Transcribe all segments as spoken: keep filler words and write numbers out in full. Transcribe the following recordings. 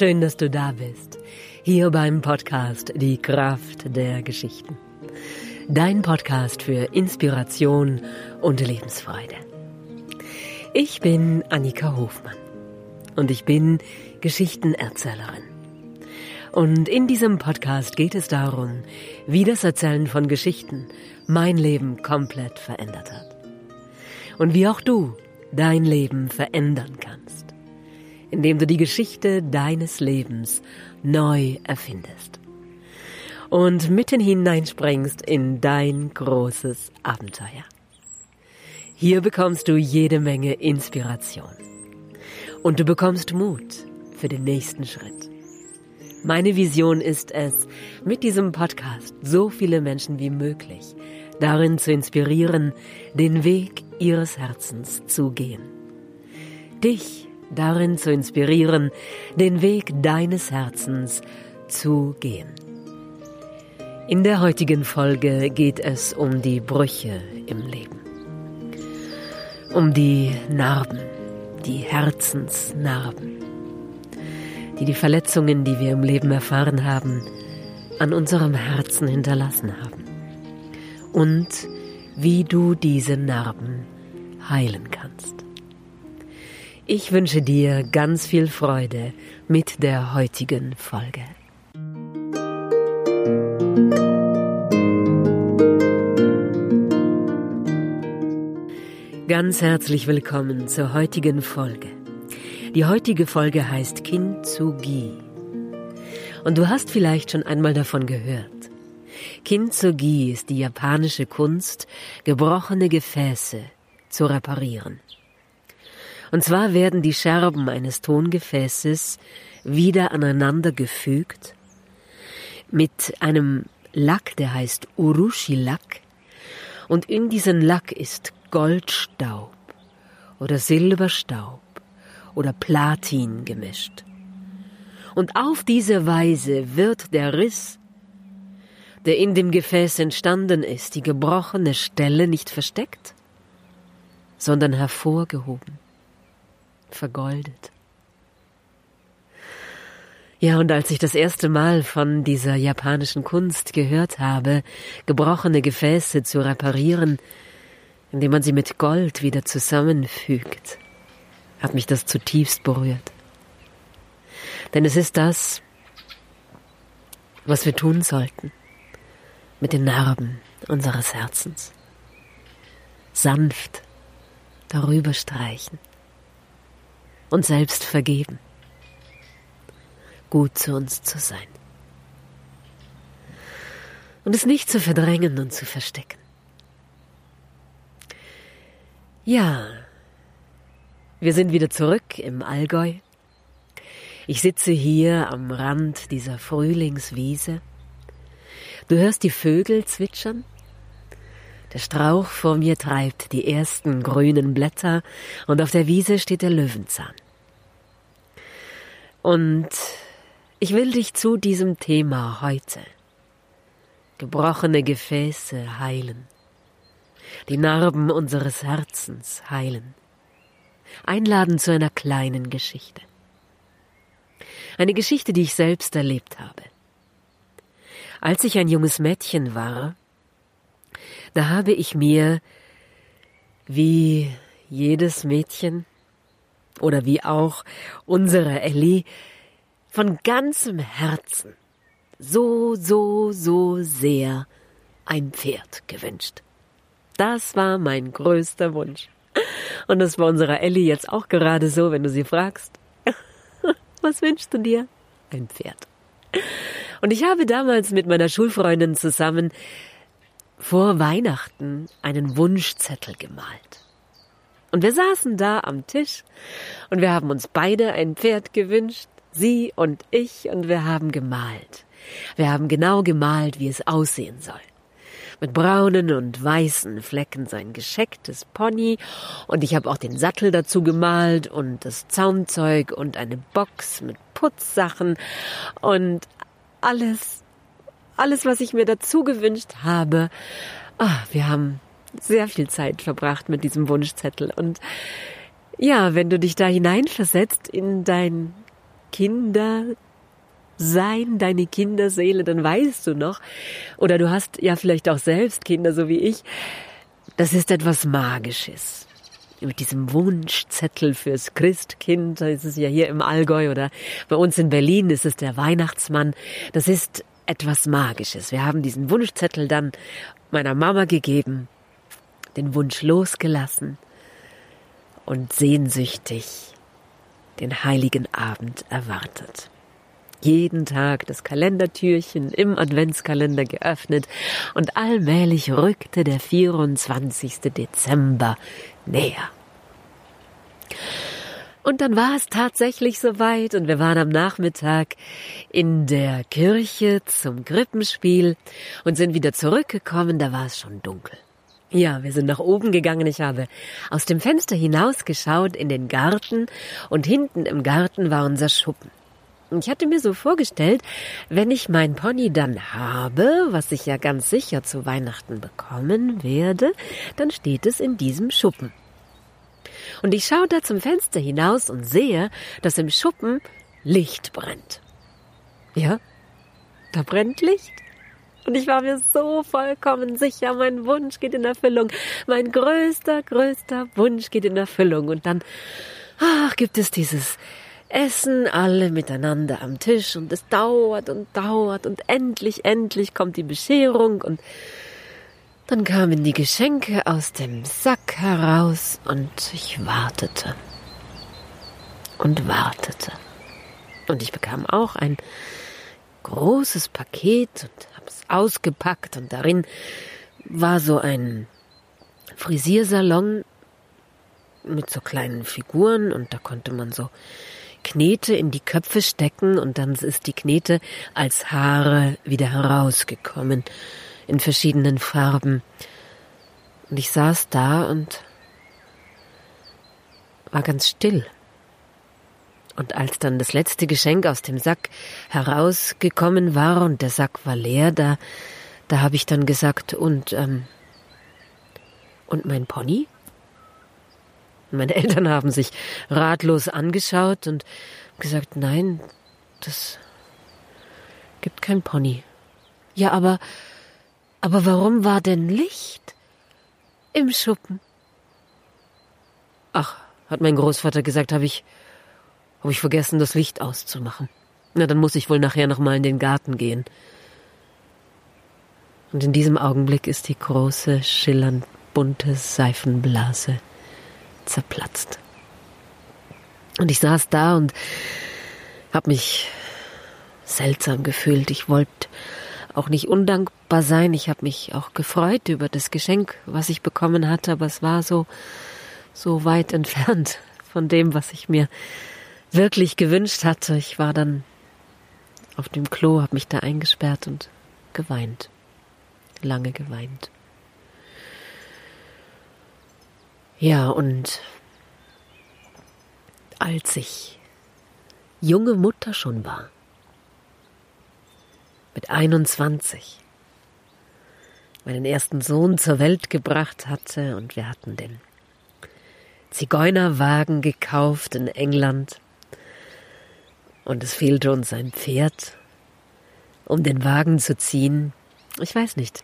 schön, dass du da bist. Hier beim Podcast Die Kraft der Geschichten. Dein Podcast für Inspiration und Lebensfreude. Ich bin Annika Hofmann und ich bin Geschichtenerzählerin. Und in diesem Podcast geht es darum, wie das Erzählen von Geschichten mein Leben komplett verändert hat. Und wie auch du dein Leben verändern kannst, indem du die Geschichte deines Lebens neu erfindest und mitten hineinspringst in dein großes Abenteuer. Hier bekommst du jede Menge Inspiration und du bekommst Mut für den nächsten Schritt. Meine Vision ist es, mit diesem Podcast so viele Menschen wie möglich darin zu inspirieren, den Weg ihres Herzens zu gehen. Dich darin zu inspirieren, den Weg deines Herzens zu gehen. In der heutigen Folge geht es um die Brüche im Leben. Um die Narben, die Herzensnarben, die die Verletzungen, die wir im Leben erfahren haben, an unserem Herzen hinterlassen haben. Und wie du diese Narben heilen kannst. Ich wünsche dir ganz viel Freude mit der heutigen Folge. Ganz herzlich willkommen zur heutigen Folge. Die heutige Folge heißt Kintsugi. Und du hast vielleicht schon einmal davon gehört. Kintsugi ist die japanische Kunst, gebrochene Gefäße zu reparieren. Und zwar werden die Scherben eines Tongefäßes wieder aneinander gefügt mit einem Lack, der heißt Urushi-Lack. Und in diesem Lack ist Goldstaub oder Silberstaub oder Platin gemischt. Und auf diese Weise wird der Riss, der in dem Gefäß entstanden ist, die gebrochene Stelle nicht versteckt, sondern hervorgehoben, vergoldet. Ja, und als ich das erste Mal von dieser japanischen Kunst gehört habe, gebrochene Gefäße zu reparieren, indem man sie mit Gold wieder zusammenfügt, hat mich das zutiefst berührt. Denn es ist das, was wir tun sollten. Mit den Narben unseres Herzens. Sanft darüber streichen und selbst vergeben. Gut zu uns zu sein. Und es nicht zu verdrängen und zu verstecken. Ja, wir sind wieder zurück im Allgäu. Ich sitze hier am Rand dieser Frühlingswiese. Du hörst die Vögel zwitschern, der Strauch vor mir treibt die ersten grünen Blätter und auf der Wiese steht der Löwenzahn. Und ich will dich zu diesem Thema heute, gebrochene Gefäße heilen, die Narben unseres Herzens heilen, einladen zu einer kleinen Geschichte. Eine Geschichte, die ich selbst erlebt habe. Als ich ein junges Mädchen war, da habe ich mir, wie jedes Mädchen oder wie auch unsere Ellie, von ganzem Herzen so, so, so sehr ein Pferd gewünscht. Das war mein größter Wunsch. Und das war unserer Ellie jetzt auch gerade so, wenn du sie fragst. Was wünschst du dir? Ein Pferd. Und ich habe damals mit meiner Schulfreundin zusammen vor Weihnachten einen Wunschzettel gemalt. Und wir saßen da am Tisch und wir haben uns beide ein Pferd gewünscht, sie und ich, und wir haben gemalt. Wir haben genau gemalt, wie es aussehen soll. Mit braunen und weißen Flecken sein geschecktes Pony, und ich habe auch den Sattel dazu gemalt und das Zaumzeug und eine Box mit Putzsachen und alles, alles, was ich mir dazu gewünscht habe. Ach, wir haben sehr viel Zeit verbracht mit diesem Wunschzettel. Und ja, wenn du dich da hineinversetzt in dein Kinder sein, deine Kinderseele, dann weißt du noch, oder du hast ja vielleicht auch selbst Kinder, so wie ich, das ist etwas Magisches. Mit diesem Wunschzettel fürs Christkind, da ist es ja hier im Allgäu oder bei uns in Berlin ist es der Weihnachtsmann, das ist etwas Magisches. Wir haben diesen Wunschzettel dann meiner Mama gegeben, den Wunsch losgelassen und sehnsüchtig den heiligen Abend erwartet. Jeden Tag das Kalendertürchen im Adventskalender geöffnet und allmählich rückte der vierundzwanzigste Dezember näher. Und dann war es tatsächlich soweit und wir waren am Nachmittag in der Kirche zum Krippenspiel und sind wieder zurückgekommen, da war es schon dunkel. Ja, wir sind nach oben gegangen. Ich habe aus dem Fenster hinausgeschaut in den Garten und hinten im Garten war unser Schuppen. Ich hatte mir so vorgestellt, wenn ich mein Pony dann habe, was ich ja ganz sicher zu Weihnachten bekommen werde, dann steht es in diesem Schuppen. Und ich schaue da zum Fenster hinaus und sehe, dass im Schuppen Licht brennt. Ja, da brennt Licht. Und ich war mir so vollkommen sicher, mein Wunsch geht in Erfüllung. Mein größter, größter Wunsch geht in Erfüllung. Und dann, ach, gibt es dieses Essen alle miteinander am Tisch und es dauert und dauert und endlich, endlich kommt die Bescherung und dann kamen die Geschenke aus dem Sack heraus und ich wartete und wartete und ich bekam auch ein großes Paket und habe es ausgepackt und darin war so ein Frisiersalon mit so kleinen Figuren und da konnte man so Knete in die Köpfe stecken und dann ist die Knete als Haare wieder herausgekommen in verschiedenen Farben. Und ich saß da und war ganz still. Und als dann das letzte Geschenk aus dem Sack herausgekommen war und der Sack war leer, da, da habe ich dann gesagt, und, ähm, und mein Pony? Meine Eltern haben sich ratlos angeschaut und gesagt, nein, das gibt kein Pony. Ja, aber, aber warum war denn Licht im Schuppen? Ach, hat mein Großvater gesagt, habe ich, habe ich vergessen, das Licht auszumachen. Na, dann muss ich wohl nachher nochmal in den Garten gehen. Und in diesem Augenblick ist die große, schillernd bunte Seifenblase zerplatzt. Und ich saß da und habe mich seltsam gefühlt. Ich wollte auch nicht undankbar sein. Ich habe mich auch gefreut über das Geschenk, was ich bekommen hatte, aber es war so, so weit entfernt von dem, was ich mir wirklich gewünscht hatte. Ich war dann auf dem Klo, habe mich da eingesperrt und geweint. Lange geweint. Ja, und als ich junge Mutter schon war, mit einundzwanzig, meinen ersten Sohn zur Welt gebracht hatte und wir hatten den Zigeunerwagen gekauft in England und es fehlte uns ein Pferd, um den Wagen zu ziehen, ich weiß nicht.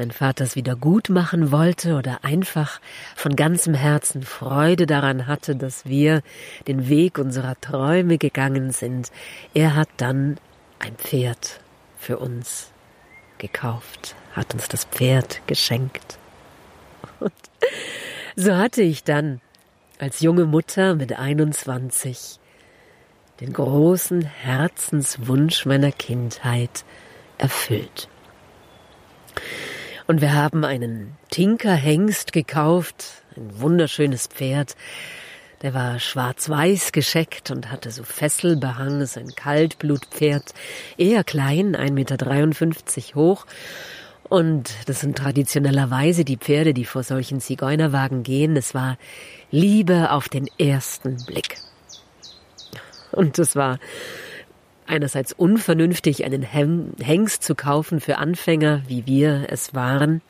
Mein Vater es wieder gut machen wollte oder einfach von ganzem Herzen Freude daran hatte, dass wir den Weg unserer Träume gegangen sind. Er hat dann ein Pferd für uns gekauft, hat uns das Pferd geschenkt. Und so hatte ich dann als junge Mutter mit einundzwanzig den großen Herzenswunsch meiner Kindheit erfüllt. Und wir haben einen Tinkerhengst gekauft, ein wunderschönes Pferd. Der war schwarz-weiß gescheckt und hatte so Fesselbehang, so ein Kaltblutpferd, eher klein, ein Meter dreiundfünfzig hoch. Und das sind traditionellerweise die Pferde, die vor solchen Zigeunerwagen gehen. Es war Liebe auf den ersten Blick. Und es war einerseits unvernünftig, einen Hengst zu kaufen für Anfänger, wie wir es waren.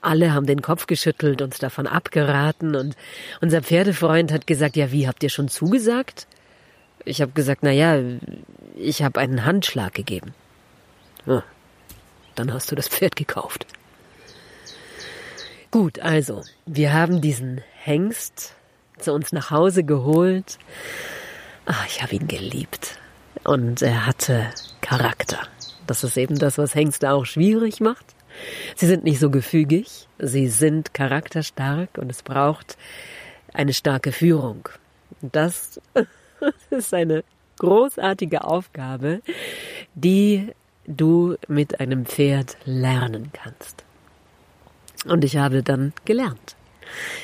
Alle haben den Kopf geschüttelt, uns davon abgeraten und unser Pferdefreund hat gesagt, ja, wie, habt ihr schon zugesagt? Ich habe gesagt, na ja, ich habe einen Handschlag gegeben. Ah, dann hast du das Pferd gekauft. Gut, also, wir haben diesen Hengst zu uns nach Hause geholt. Ach, ich habe ihn geliebt. Und er hatte Charakter. Das ist eben das, was Hengste auch schwierig macht. Sie sind nicht so gefügig, sie sind charakterstark und es braucht eine starke Führung. Das ist eine großartige Aufgabe, die du mit einem Pferd lernen kannst. Und ich habe dann gelernt.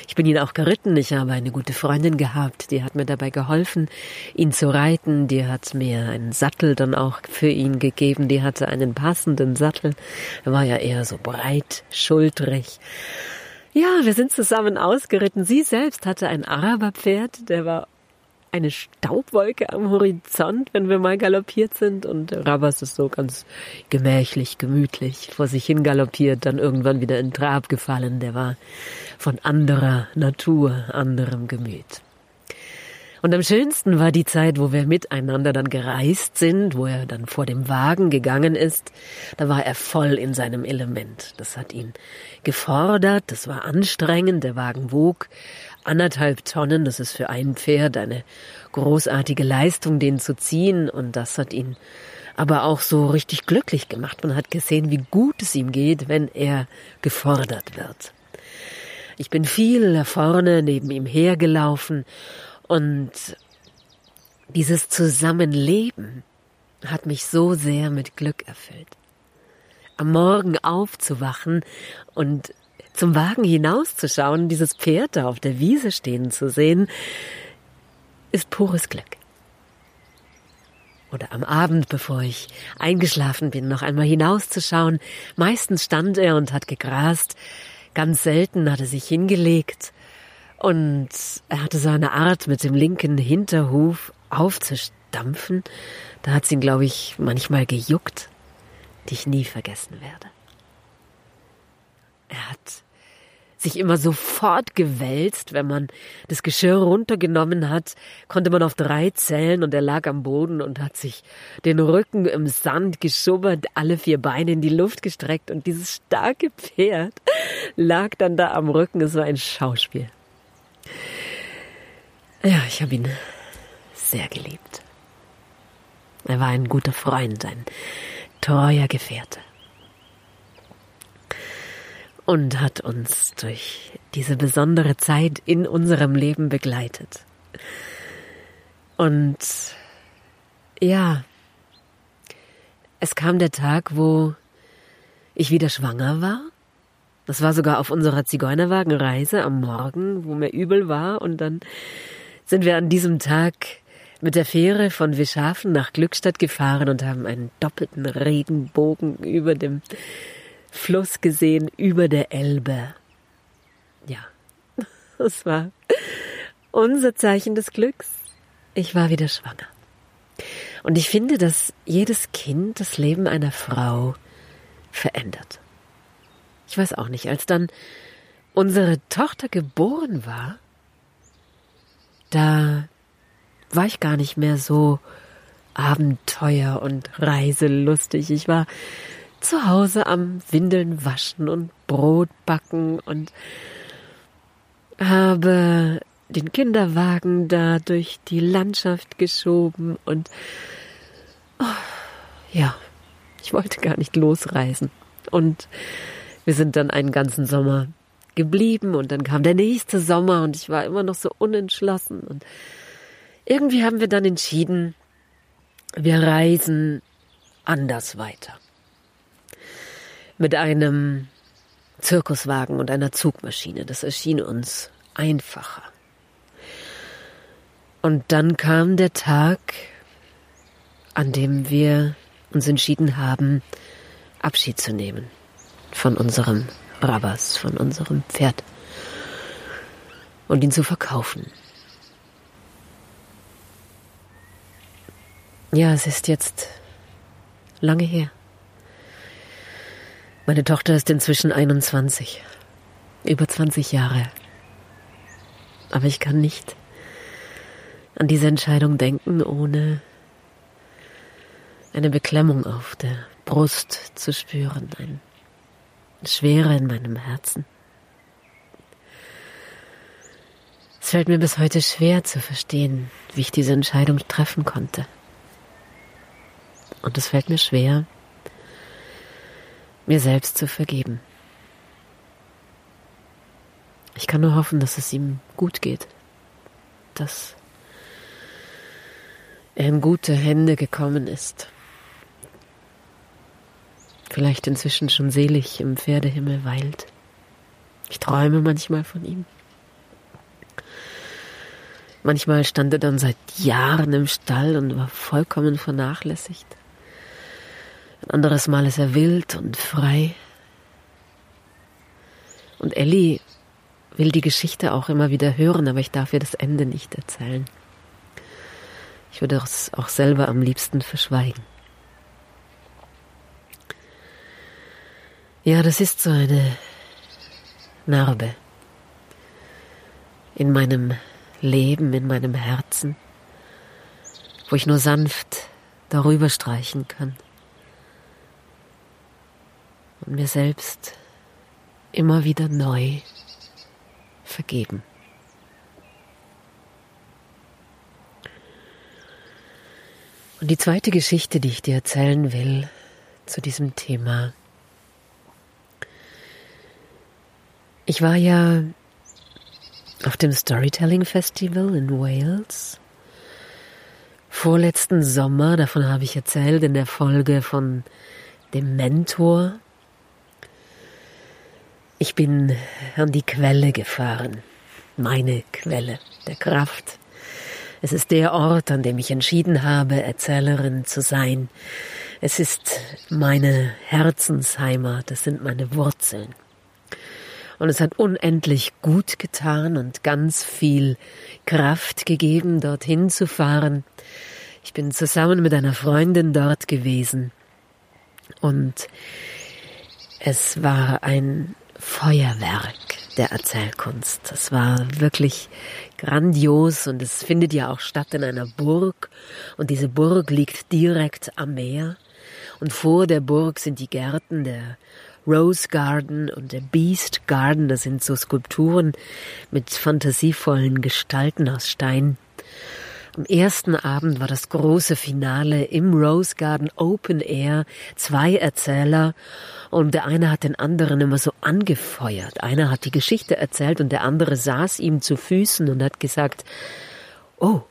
Ich bin ihn auch geritten, ich habe eine gute Freundin gehabt, die hat mir dabei geholfen, ihn zu reiten, die hat mir einen Sattel dann auch für ihn gegeben, die hatte einen passenden Sattel, er war ja eher so breit, schultrig. Ja, wir sind zusammen ausgeritten, sie selbst hatte ein Araberpferd, der war eine Staubwolke am Horizont, wenn wir mal galoppiert sind, und Rabas ist so ganz gemächlich, gemütlich vor sich hin galoppiert, dann irgendwann wieder in Trab gefallen, der war von anderer Natur, anderem Gemüt. Und am schönsten war die Zeit, wo wir miteinander dann gereist sind, wo er dann vor dem Wagen gegangen ist. Da war er voll in seinem Element. Das hat ihn gefordert, das war anstrengend, der Wagen wog anderthalb Tonnen, das ist für ein Pferd eine großartige Leistung, den zu ziehen, und das hat ihn aber auch so richtig glücklich gemacht. Man hat gesehen, wie gut es ihm geht, wenn er gefordert wird. Ich bin viel da vorne neben ihm hergelaufen. Und dieses Zusammenleben hat mich so sehr mit Glück erfüllt. Am Morgen aufzuwachen und zum Wagen hinauszuschauen, dieses Pferd da auf der Wiese stehen zu sehen, ist pures Glück. Oder am Abend, bevor ich eingeschlafen bin, noch einmal hinauszuschauen. Meistens stand er und hat gegrast, ganz selten hat er sich hingelegt. Und er hatte seine Art, mit dem linken Hinterhuf aufzustampfen. Da hat es ihn, glaube ich, manchmal gejuckt, die ich nie vergessen werde. Er hat sich immer sofort gewälzt, wenn man das Geschirr runtergenommen hat, konnte man auf drei zählen, und er lag am Boden und hat sich den Rücken im Sand geschubbert, alle vier Beine in die Luft gestreckt, und dieses starke Pferd lag dann da am Rücken. Es war ein Schauspiel. Ja, ich habe ihn sehr geliebt. Er war ein guter Freund, ein treuer Gefährte. Und hat uns durch diese besondere Zeit in unserem Leben begleitet. Und ja, es kam der Tag, wo ich wieder schwanger war. Das war sogar auf unserer Zigeunerwagenreise am Morgen, wo mir übel war. Und dann sind wir an diesem Tag mit der Fähre von Wischhafen nach Glückstadt gefahren und haben einen doppelten Regenbogen über dem Fluss gesehen, über der Elbe. Ja, das war unser Zeichen des Glücks. Ich war wieder schwanger. Und ich finde, dass jedes Kind das Leben einer Frau verändert. Ich weiß auch nicht, als dann unsere Tochter geboren war, da war ich gar nicht mehr so abenteuer- und reiselustig. Ich war zu Hause am Windeln waschen und Brot backen und habe den Kinderwagen da durch die Landschaft geschoben und oh, ja, ich wollte gar nicht losreisen. Und wir sind dann einen ganzen Sommer geblieben, und dann kam der nächste Sommer und ich war immer noch so unentschlossen. Und irgendwie haben wir dann entschieden, wir reisen anders weiter. Mit einem Zirkuswagen und einer Zugmaschine. Das erschien uns einfacher. Und dann kam der Tag, an dem wir uns entschieden haben, Abschied zu nehmen. Von unserem Rabas, von unserem Pferd, und ihn zu verkaufen. Ja, es ist jetzt lange her. Meine Tochter ist inzwischen einundzwanzig, über zwanzig Jahre. Aber ich kann nicht an diese Entscheidung denken, ohne eine Beklemmung auf der Brust zu spüren, eine Schwere in meinem Herzen. Es fällt mir bis heute schwer zu verstehen, wie ich diese Entscheidung treffen konnte. Und es fällt mir schwer, mir selbst zu vergeben. Ich kann nur hoffen, dass es ihm gut geht, dass er in gute Hände gekommen ist. Vielleicht inzwischen schon selig im Pferdehimmel weilt. Ich träume manchmal von ihm. Manchmal stand er dann seit Jahren im Stall und war vollkommen vernachlässigt. Ein anderes Mal ist er wild und frei. Und Ellie will die Geschichte auch immer wieder hören, aber ich darf ihr das Ende nicht erzählen. Ich würde es auch selber am liebsten verschweigen. Ja, das ist so eine Narbe in meinem Leben, in meinem Herzen, wo ich nur sanft darüber streichen kann und mir selbst immer wieder neu vergeben. Und die zweite Geschichte, die ich dir erzählen will zu diesem Thema: Ich war ja auf dem Storytelling Festival in Wales vorletzten Sommer, davon habe ich erzählt in der Folge von dem Mentor. Ich bin an die Quelle gefahren, meine Quelle der Kraft. Es ist der Ort, an dem ich entschieden habe, Erzählerin zu sein. Es ist meine Herzensheimat, es sind meine Wurzeln. Und es hat unendlich gut getan und ganz viel Kraft gegeben, dorthin zu fahren. Ich bin zusammen mit einer Freundin dort gewesen und es war ein Feuerwerk der Erzählkunst. Das war wirklich grandios und es findet ja auch statt in einer Burg und diese Burg liegt direkt am Meer und vor der Burg sind die Gärten, der Rose Garden und der Beast Garden. Das sind so Skulpturen mit fantasievollen Gestalten aus Stein. Am ersten Abend war das große Finale im Rose Garden Open Air. Zwei Erzähler und der eine hat den anderen immer so angefeuert. Einer hat die Geschichte erzählt und der andere saß ihm zu Füßen und hat gesagt: Oh,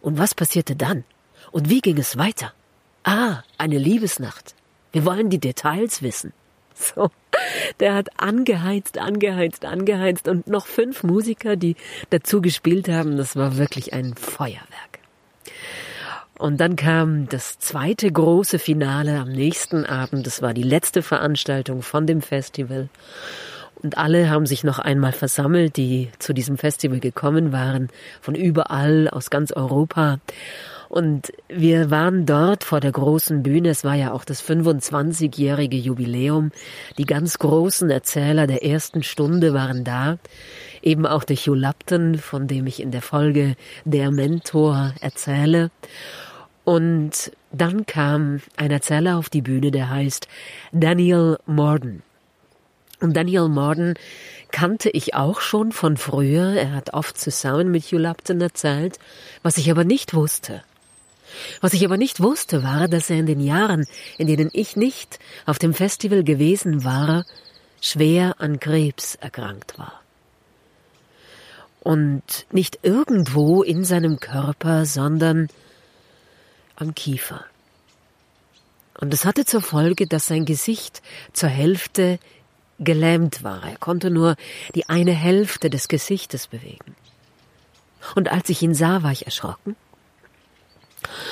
und was passierte dann? Und wie ging es weiter? Ah, eine Liebesnacht. Wir wollen die Details wissen. So, der hat angeheizt, angeheizt, angeheizt und noch fünf Musiker, die dazu gespielt haben. Das war wirklich ein Feuerwerk. Und dann kam das zweite große Finale am nächsten Abend. Das war die letzte Veranstaltung von dem Festival. Und alle haben sich noch einmal versammelt, die zu diesem Festival gekommen waren, von überall, aus ganz Europa. Und wir waren dort vor der großen Bühne, es war ja auch das fünfundzwanzigjährige Jubiläum. Die ganz großen Erzähler der ersten Stunde waren da. Eben auch der Hugh Lupton, von dem ich in der Folge Der Mentor erzähle. Und dann kam ein Erzähler auf die Bühne, der heißt Daniel Morden. Und Daniel Morden kannte ich auch schon von früher. Er hat oft zusammen mit Hugh Lupton erzählt, was ich aber nicht wusste. Was ich aber nicht wusste, war, dass er in den Jahren, in denen ich nicht auf dem Festival gewesen war, schwer an Krebs erkrankt war. Und nicht irgendwo in seinem Körper, sondern am Kiefer. Und das hatte zur Folge, dass sein Gesicht zur Hälfte gelähmt war. Er konnte nur die eine Hälfte des Gesichtes bewegen. Und als ich ihn sah, war ich erschrocken.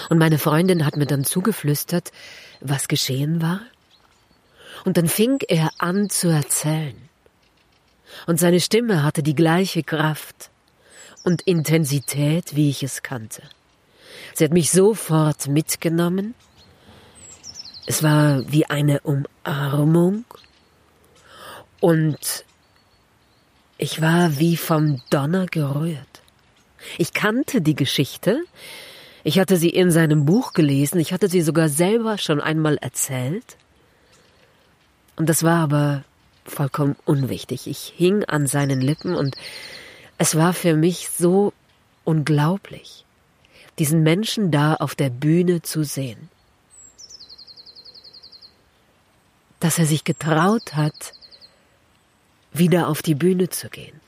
Und meine Freundin hat mir dann zugeflüstert, was geschehen war. Und dann fing er an zu erzählen. Und seine Stimme hatte die gleiche Kraft und Intensität, wie ich es kannte. Sie hat mich sofort mitgenommen. Es war wie eine Umarmung. Und ich war wie vom Donner gerührt. Ich kannte die Geschichte, ich hatte sie in seinem Buch gelesen, ich hatte sie sogar selber schon einmal erzählt. Und das war aber vollkommen unwichtig. Ich hing an seinen Lippen und es war für mich so unglaublich, diesen Menschen da auf der Bühne zu sehen. Dass er sich getraut hat, wieder auf die Bühne zu gehen.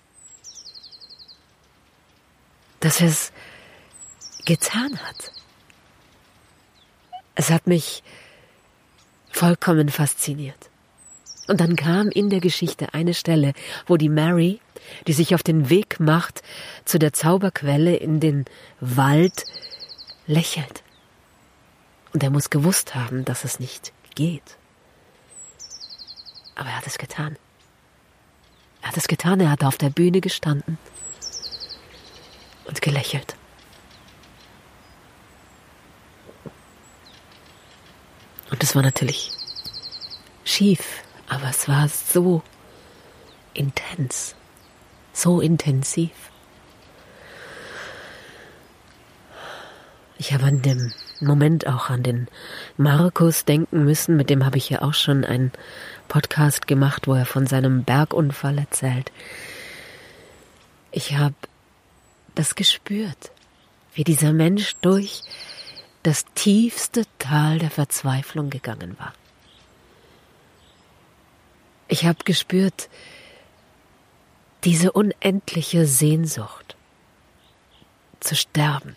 Dass er es getan hat. Es hat mich vollkommen fasziniert. Und dann kam in der Geschichte eine Stelle, wo die Mary, die sich auf den Weg macht zu der Zauberquelle in den Wald, lächelt. Und er muss gewusst haben, dass es nicht geht. Aber er hat es getan. Er hat es getan, er hat auf der Bühne gestanden und gelächelt. Und es war natürlich schief, aber es war so intens, so intensiv. Ich habe an dem Moment auch an den Markus denken müssen, mit dem habe ich ja auch schon einen Podcast gemacht, wo er von seinem Bergunfall erzählt. Ich habe das gespürt, wie dieser Mensch durch das tiefste Tal der Verzweiflung gegangen war. Ich habe gespürt, diese unendliche Sehnsucht zu sterben.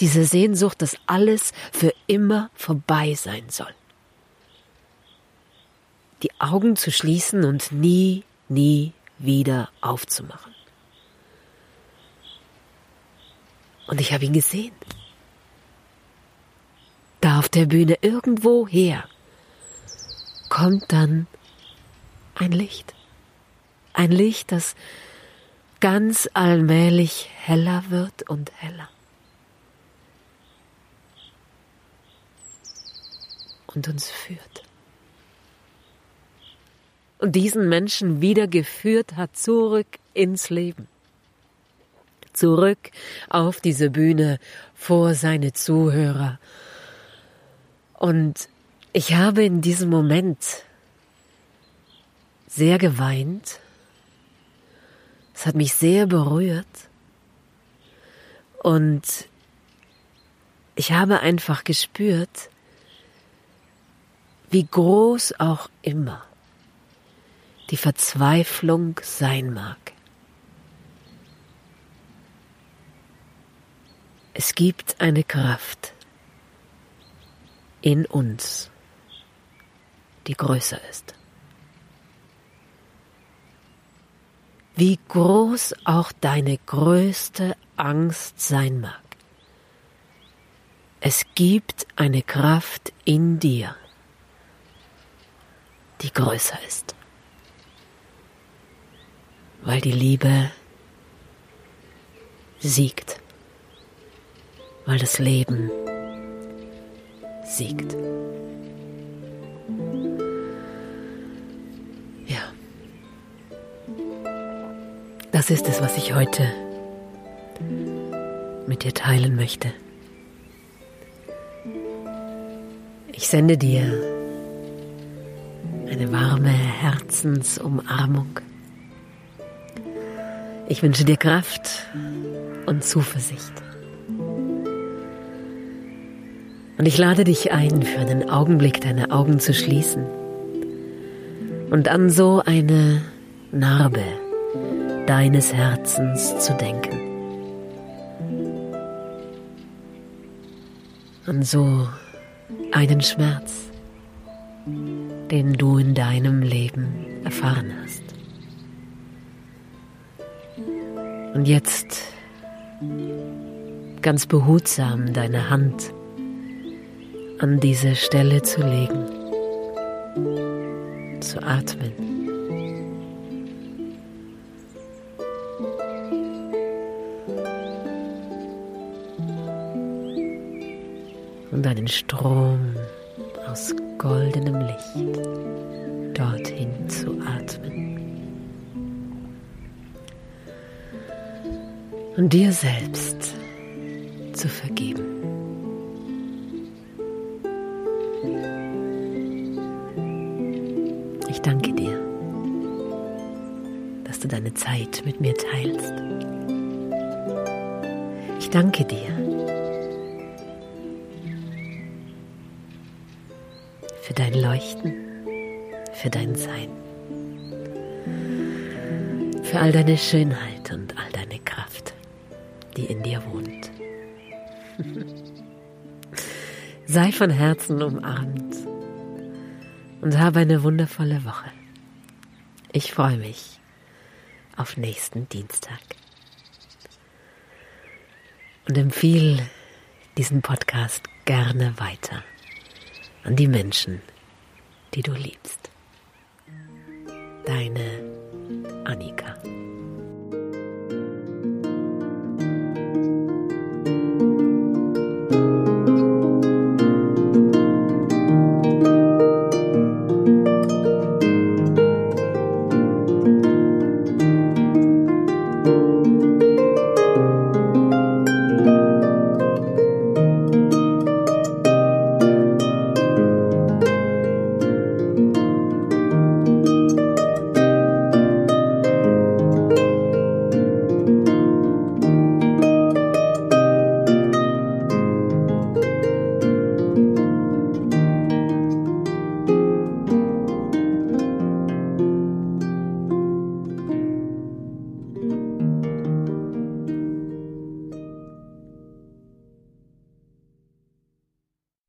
Diese Sehnsucht, dass alles für immer vorbei sein soll. Die Augen zu schließen und nie, nie wieder aufzumachen. Und ich habe ihn gesehen. Da auf der Bühne irgendwoher kommt dann ein Licht. Ein Licht, das ganz allmählich heller wird und heller. Und uns führt. Und diesen Menschen wieder geführt hat zurück ins Leben. Zurück auf diese Bühne vor seine Zuhörer. Und ich habe in diesem Moment sehr geweint. Es hat mich sehr berührt. Und ich habe einfach gespürt, wie groß auch immer die Verzweiflung sein mag. Es gibt eine Kraft in uns, die größer ist. Wie groß auch deine größte Angst sein mag. Es gibt eine Kraft in dir, die größer ist, weil die Liebe siegt, weil das Leben siegt. Ja, das ist es, was ich heute mit dir teilen möchte. Ich sende dir eine warme Herzensumarmung. Ich wünsche dir Kraft und Zuversicht. Und ich lade dich ein, für einen Augenblick deine Augen zu schließen und an so eine Narbe deines Herzens zu denken. An so einen Schmerz, den du in deinem Leben erfahren hast. Und jetzt ganz behutsam deine Hand an diese Stelle zu legen, zu atmen. Und einen Strom aus goldenem Licht dorthin zu atmen. und dir selbst zu vergeben. Ich danke dir, dass du deine Zeit mit mir teilst. Ich danke dir für dein Leuchten, für dein Sein, für all deine Schönheit und all deine Kraft, die in dir wohnt. Sei von Herzen umarmt und habe eine wundervolle Woche. Ich freue mich auf nächsten Dienstag. Und empfehle diesen Podcast gerne weiter an die Menschen, die du liebst. Deine Annika.